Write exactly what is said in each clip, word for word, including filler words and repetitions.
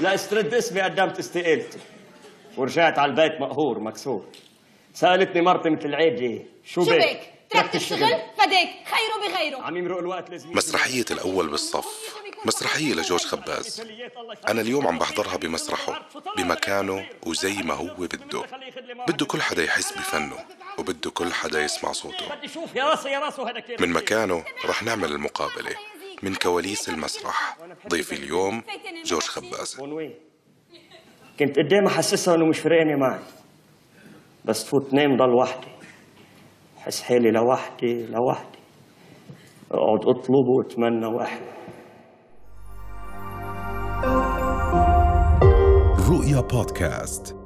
لا استرد اسمي قدمت استقالتي ورجعت على البيت مقهور مكسور. سالتني مرتي مثل العيب ايه؟ شو بك؟ تركت الشغل فداك خيره بغيره. عم يمرق الوقت لازم مسرحية الأول بالصف، مسرحية لجورج خباز. أنا اليوم عم بحضرها بمسرحه، بمكانه وزي ما هو بده. بده كل حدا يحس بفنه وبده كل حدا يسمع صوته. من مكانه رح نعمل المقابلة من كواليس المسرح. ضيفي اليوم جورج خباز. كنت قدامها حسسها إنه مش فرقانة معي، بس تفوت نام ضل وحدي، حس حالي لوحدي لوحدي، أقعد أطلب وأتمنى وأحلم. رؤيا بودكاست.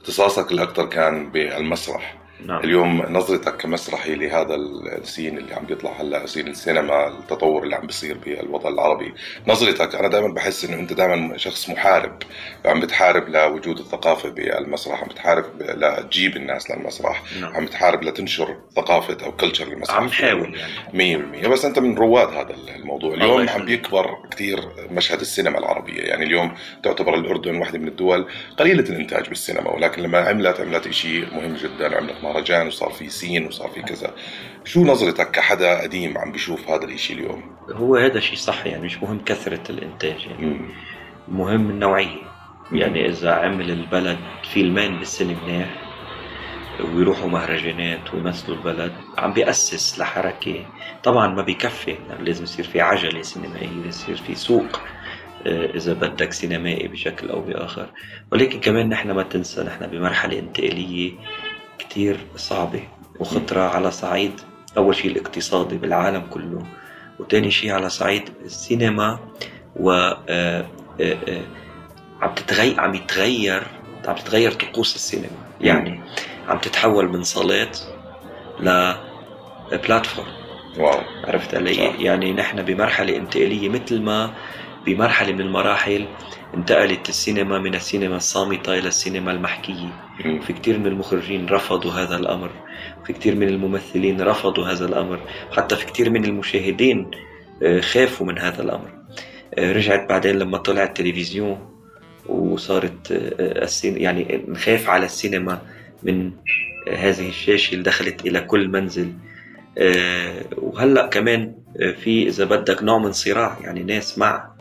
اختصاصك الأكثر كان بالمسرح. نعم. اليوم نظرتك كمسرحي لهذا السين اللي عم بيطلع هلا، سين السينما، التطور اللي عم بيصير بالوضع العربي، نظرتك، انا دائما بحس انه انت دائما شخص محارب، عم بتحارب لوجود الثقافه بالمسرح، عم بتحارب لتجيب الناس للمسرح. نعم. عم بتحارب لتنشر ثقافه او كلتشر المسرح. عم نحاول يعني مية بالمية، بس انت من رواد هذا الموضوع. اليوم عم بيكبر كثير مشهد السينما العربيه، يعني اليوم تعتبر الاردن واحده من الدول قليله الانتاج بالسينما، ولكن لما عملت عملت شيء مهم جدا، عملت مهرجان وصار في سين وصار في كذا. شو نظرتك كحدا قديم عم بيشوف هذا الاشي اليوم؟ هو هذا شيء صح، يعني مش مهم كثرة الانتاج، يعني مهم النوعية. يعني اذا عمل البلد فيلمين بالسينما ويروحوا مهرجانات ويمثلوا البلد، عم بيأسس لحركة. طبعا ما بيكفي، يعني لازم يصير في عجلة سينمائية، يصير في سوق إذا بدك سينمائي بشكل أو بآخر. ولكن كمان نحن ما تنسى نحن بمرحلة انتقالية كتير صعبة وخطرة على صعيد أول شيء الاقتصادي بالعالم كله، وتاني شيء على صعيد السينما، و عم تتغير عم يتغير عم تتغير طقوس السينما. يعني عم تتحول من صالات لبلاتفورم. واو، عرفت علي؟ يعني نحن بمرحلة انتقالية، مثل ما بمرحلة من المراحل انتقلت السينما من السينما الصامتة إلى السينما المحكية. في كتير من المخرجين رفضوا هذا الأمر، في كتير من الممثلين رفضوا هذا الأمر، حتى في كتير من المشاهدين خافوا من هذا الأمر. رجعت بعدين لما طلع التلفزيون وصارت السين... يعني نخاف على السينما من هذه الشاشة اللي دخلت إلى كل منزل. وهلأ كمان في إذا بدك نوع من صراع، يعني ناس مع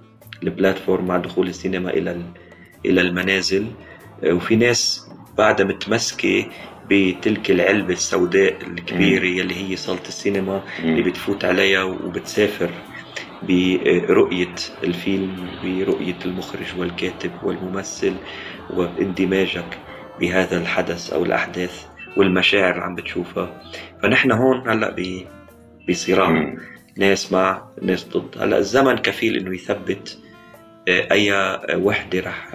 البلاتفورم، مع دخول السينما إلى إلى المنازل، وفي ناس بعدها متمسكة بتلك العلبة السوداء الكبيرة اللي هي صالة السينما اللي بتفوت عليها وبتسافر برؤية الفيلم، برؤية المخرج والكاتب والممثل، واندماجك بهذا الحدث أو الأحداث والمشاعر عم بتشوفها. فنحن هون هلأ بصراع، ناس مع ناس ضد. هلأ الزمن كفيل إنه يثبت أي وحدة رح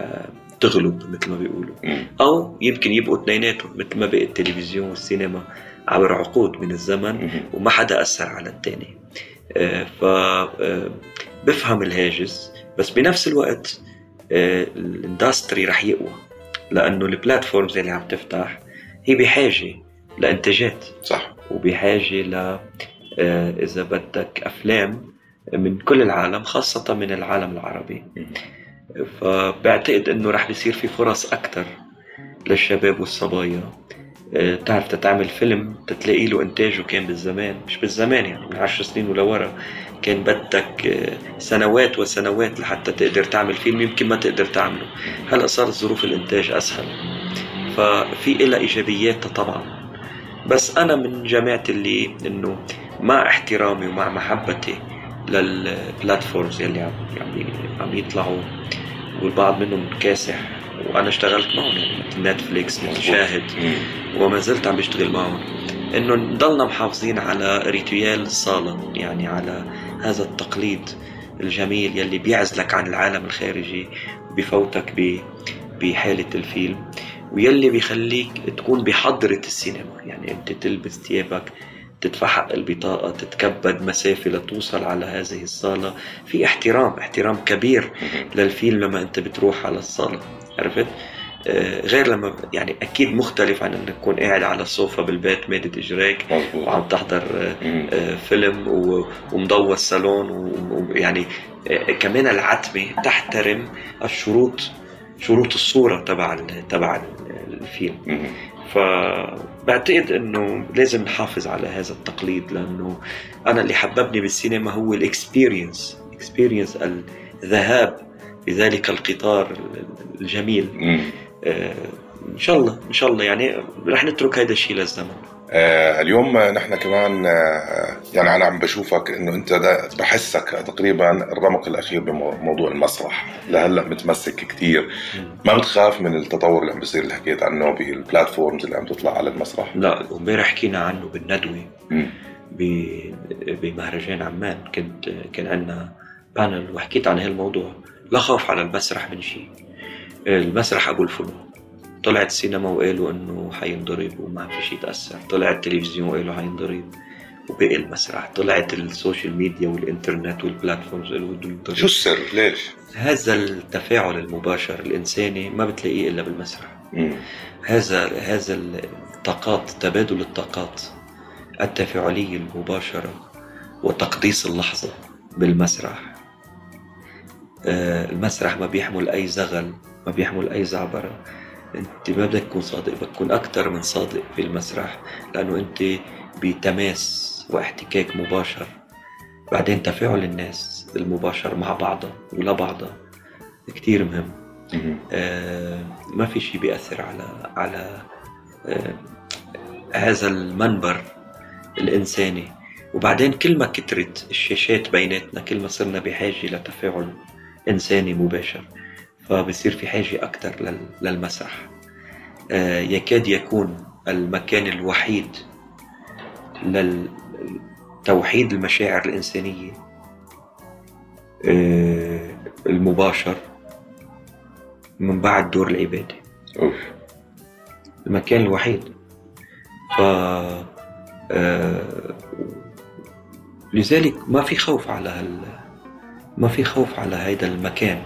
تغلب مثل ما بيقولوا، أو يمكن يبقوا اثنيناتهم مثل ما بقى التلفزيون والسينما عبر عقود من الزمن وما حدا أثر على التاني. فبفهم الهاجس، بس بنفس الوقت الاندستري رح يقوى، لأنه البلاتفورمز اللي عم تفتح هي بحاجة لإنتاجات، صح، وبحاجة ل إذا بدك أفلام من كل العالم، خاصة من العالم العربي. فبعتقد أنه رح بيصير في فرص أكتر للشباب والصبايا تعرف تتعمل فيلم تتلاقي له إنتاجه. كان بالزمان، مش بالزمان يعني من عشر سنين ولورا، كان بدك سنوات وسنوات لحتى تقدر تعمل فيلم يمكن ما تقدر تعمله. هلأ صارت ظروف الإنتاج أسهل، ففي إلى إيجابياتها طبعا. بس أنا من جماعة اللي أنه مع احترامي ومع محبتي للبلاتفورمز اللي عم عم يطلعوا، والبعض منهم كاسح وانا اشتغلت معهم، يعني نتفليكس، شاهد، وما زلت عم بشتغل معهم، انه نضلنا محافظين على ريتويال الصاله، يعني على هذا التقليد الجميل يلي بيعزلك عن العالم الخارجي، بفوتك ب بحاله الفيلم، ويلي بيخليك تكون بحضره السينما. يعني انت تلبس ثيابك، تتفحق البطاقة، تتكبد مسافة لتوصل على هذه الصالة. في احترام احترام كبير للفيلم لما أنت بتروح على الصالة، عرفت؟ غير لما يعني أكيد مختلف عن أنك تكون قاعد على الصوفة بالبيت مادة إجراك وعم تحضر فيلم ومضوى الصالون. ويعني كمان العتمة تحترم الشروط، شروط الصورة تبع تبع الفيلم. فبعتقد إنه لازم نحافظ على هذا التقليد، لأنه أنا اللي حببني بالسينما هو الإكسبيرينس، إكسبيرينس الذهاب بذلك القطار الجميل. آه إن شاء الله إن شاء الله يعني رح نترك هذا الشيء للزمن. آه اليوم نحن كمان آه يعني أنا عم بشوفك إنه أنت ده بحسك تقريبا الرمق الأخير بموضوع المسرح لهلا متمسك كتير. ما بتخاف من التطور اللي عم بيصير اللي حكيت عنه بالبلاتفورمز اللي عم تطلع على المسرح؟ لا، ومبارح حكينا عنه بالندوة بمهرجان عمان، كنت كان عندنا بانل وحكيت عن هالموضوع. لا خوف على المسرح من شيء، المسرح أبو الفنون. طلعت السينما وقالوا إنه حينضرب وما في شيء تأثر، طلعت التلفزيون وقالوا حينضرب وبقى المسرح، طلعت السوشيال ميديا والإنترنت والبلاتفورمز قالوا بده ينضرب. شو السر؟ ليش؟ هذا التفاعل المباشر الإنساني ما بتلاقيه إلا بالمسرح. مم. هذا هذا الطاقات، تبادل الطاقات التفاعلية المباشرة وتقديس اللحظة بالمسرح. المسرح ما بيحمل أي زغل، ما بيحمل أي زعبرة. أنت ما بدك تكون صادق، بدك تكون أكتر من صادق في المسرح، لأنه أنت بتماس واحتكاك مباشر. بعدين تفاعل الناس المباشر مع بعضها ولا بعضها كتير مهم. آه ما في شيء بيأثر على على آه هذا المنبر الإنساني. وبعدين كل ما كترت الشاشات بيناتنا كل ما صرنا بحاجة لتفاعل إنساني مباشر، فبصير في حاجة أكتر للمسرح. آه يكاد يكون المكان الوحيد للتوحيد المشاعر الإنسانية آه المباشر من بعد دور العبادة. أوف. المكان الوحيد. ف آه لذلك ما في خوف على هال... ما في خوف على هذا المكان،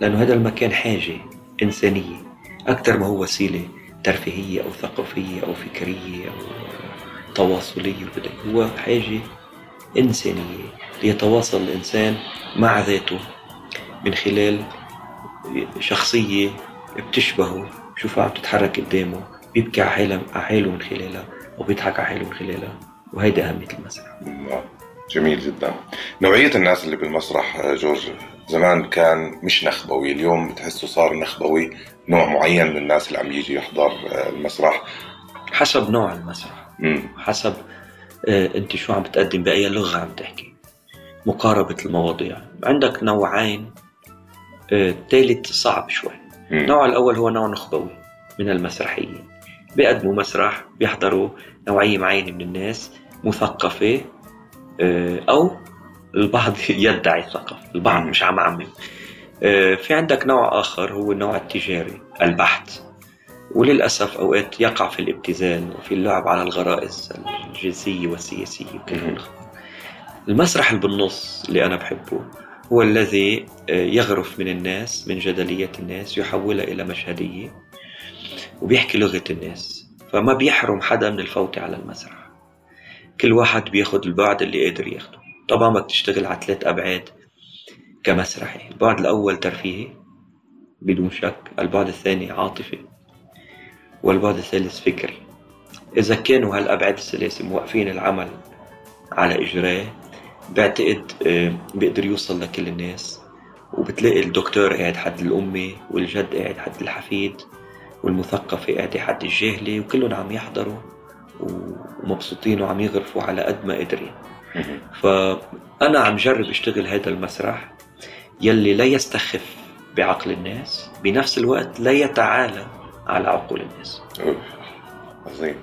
لأنه هذا المكان حاجة إنسانية أكثر ما هو وسيلة ترفيهية أو ثقافية أو فكرية أو تواصلية. هو حاجة إنسانية ليتواصل الإنسان مع ذاته من خلال شخصية بتشبهه، شوفها عم تتحرك قدامه، بيبكي على حاله من خلالها وبيضحك على حاله من خلالها. وهيدا أهمية المسرح. جميل جدا. نوعية الناس اللي بالمسرح جورج زمان كان مش نخبوي، اليوم بتحسه صار نخبوي. نوع معين من الناس اللي عم يجي يحضر المسرح حسب نوع المسرح. مم. حسب انت شو عم بتقدم، بأي لغة عم تحكي، مقاربة المواضيع. عندك نوعين، الثالث صعب شوي. مم. النوع الأول هو نوع نخبوي من المسرحيين، بيقدموا مسرح بيحضروا نوعية معينة من الناس مثقفة أو البعض يدعي ثقافة، البعض مش عم عمم. في عندك نوع آخر هو النوع التجاري البحت، وللأسف أوقات يقع في الابتزال وفي اللعب على الغرائز الجنسية والسياسية وكل. المسرح اللي بالنص اللي أنا بحبه هو الذي يغرف من الناس، من جدليات الناس، يحولها إلى مشهدية وبيحكي لغة الناس. فما بيحرم حدا من الفوت على المسرح، كل واحد بياخد البعد اللي قادر ياخده. طبعا ما بتشتغل على ثلاث أبعاد كمسرحي، البعد الأول ترفيهي بدون شك، البعد الثاني عاطفي، والبعد الثالث فكري. إذا كانوا هالأبعاد الثلاثة موقفين العمل على إجراه، بعتقد بيقدر يوصل لكل الناس. وبتلاقي الدكتور قاعد حد الأمي، والجد قاعد حد الحفيد، والمثقف قاعد حد الجاهلي، وكلهم عم يحضروا ومبسوطين وعم يغرفوا على قد ما قادرين. فأنا عم جرب اشتغل هذا المسرح يلي لا يستخف بعقل الناس، بنفس الوقت لا يتعالى على عقول الناس. عظيم.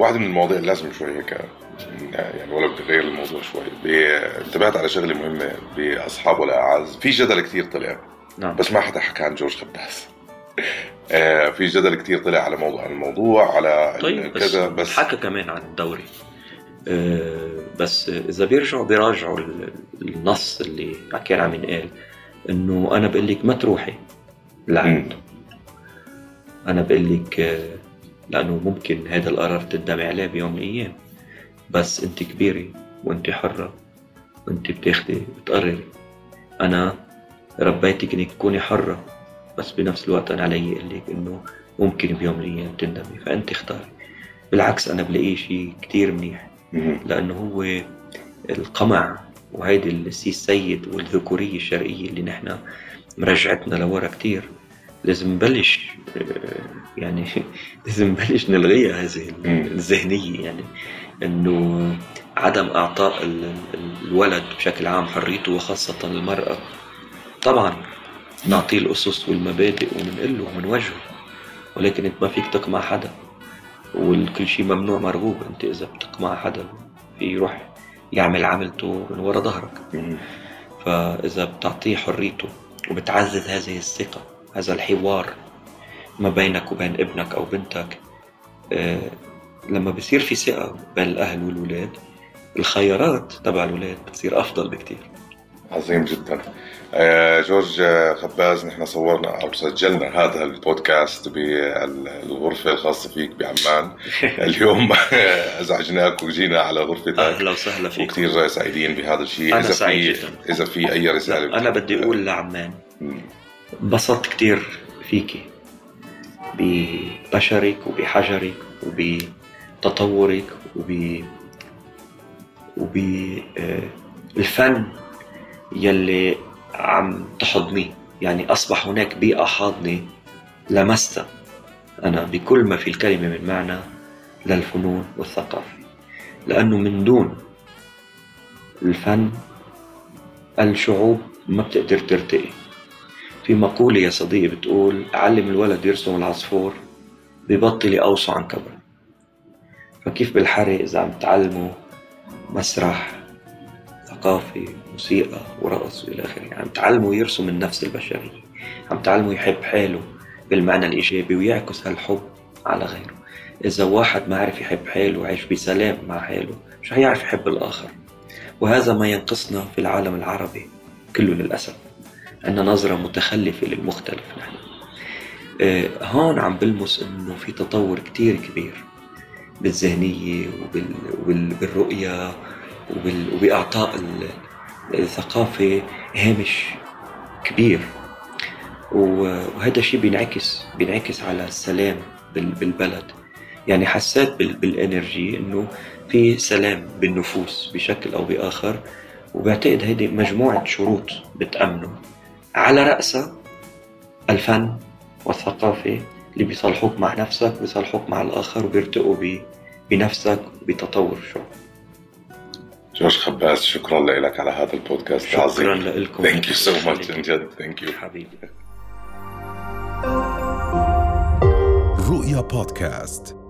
واحد من المواضيع لازم شوي هيك يعني ولا بغير الموضوع شوي، انتبهت على شغلة مهمة بأصحاب والأعز. في جدل كتير طلع. نعم. بس ما حدا حكى عن جورج خباز. في جدل كتير طلع على موضوع الموضوع على طيب كذا، بس, بس حكى كمان عن الدوري. بس إذا بيرجعوا بيراجعوا النص اللي كان عم ينقال، إنه أنا بقول لك ما تروحي العين. أنا بقول لك لأنه ممكن هذا القرار تندم عليه بيوم من الأيام، بس أنت كبيرة وأنت حرة وأنت بتاخدي بتقرري. أنا ربيتك إنك تكوني حرة، بس بنفس الوقت أنا علي أقول لك إنه ممكن بيوم من الأيام تندمي، فأنت اختاري. بالعكس أنا بلاقيه شيء كتير منيح، لأنه هو القمع وهيدي السي السيد والذكورية الشرقية اللي نحن مرجعتنا لورا كتير. لازم نبلش يعني لازم نبلش نلغيها هذه الذهنية، يعني إنه عدم إعطاء الولد بشكل عام حريته وخاصة المرأة. طبعاً نعطيه الأسس والمبادئ ومنقله ومنوجهه، ولكن أنت ما فيك تقمع حدا، والكل شيء ممنوع مرغوب. أنت إذا بتقمع حدا يروح يعمل عملته من وراء ظهرك. فإذا بتعطيه حريته وبتعزز هذه الثقة، هذا الحوار ما بينك وبين ابنك أو بنتك، آه لما بصير في ثقة بين الأهل والولاد، الخيارات تبع الولاد بتصير أفضل بكتير. عظيم جدا. آه جورج خباز، نحن صورنا أو سجلنا هذا البودكاست بالغرفة الخاصة فيك بعمان. اليوم أزعجناك وجينا على غرفتك. أهلا وسهلا فيك، وكتير سعيدين بهذا الشيء. أنا سعيد جدا. إذا في أي رسالة أنا بدي أقول لعمان، بسطت كتير فيكي ببشرك وبحجرك وبتطورك وب وبالفن يلي عم تحضني. يعني أصبح هناك بيئة حاضنة لمستها أنا بكل ما في الكلمة من معنى للفنون والثقافة، لأنه من دون الفن الشعوب ما بتقدر ترتقي. في مقولة يا صديقي بتقول علم الولد يرسم العصفور ببطل أوصى عن كبر. فكيف بالحري إذا عم تعلموا مسرح، ثقافة، موسيقى ورقص وإلى آخره، عم تعلموا يرسم النفس البشرية، عم تعلموا يحب حاله بالمعنى الإيجابي ويعكس هالحب على غيره. إذا واحد ما عارف يحب حاله وعيش بسلام مع حاله، مش هيعرف يحب الآخر. وهذا ما ينقصنا في العالم العربي كله للأسف، أن نظرة متخلفة للمختلف. نحن آه هون عم بلمس إنه في تطور كتير كبير بالذهنية وبالرؤية وبال... وبإعطاء الثقافة هامش كبير، وهذا الشيء بينعكس بينعكس على السلام بالبلد. يعني حسيت بال... بالإنرجي إنه في سلام بالنفوس بشكل أو بآخر، وبعتقد هذه مجموعة شروط بتأمنه، على رأسها الفن والثقافة اللي بيصلحوك مع نفسك وبيصلحوك مع الآخر وبيرتقوا بي بنفسك وبتطور شو. جورج خباز، شكرا لك على هذا البودكاست. شكرا عظيم. لكم Thank you so much in جد. Thank you حبيبي. رؤيا بودكاست.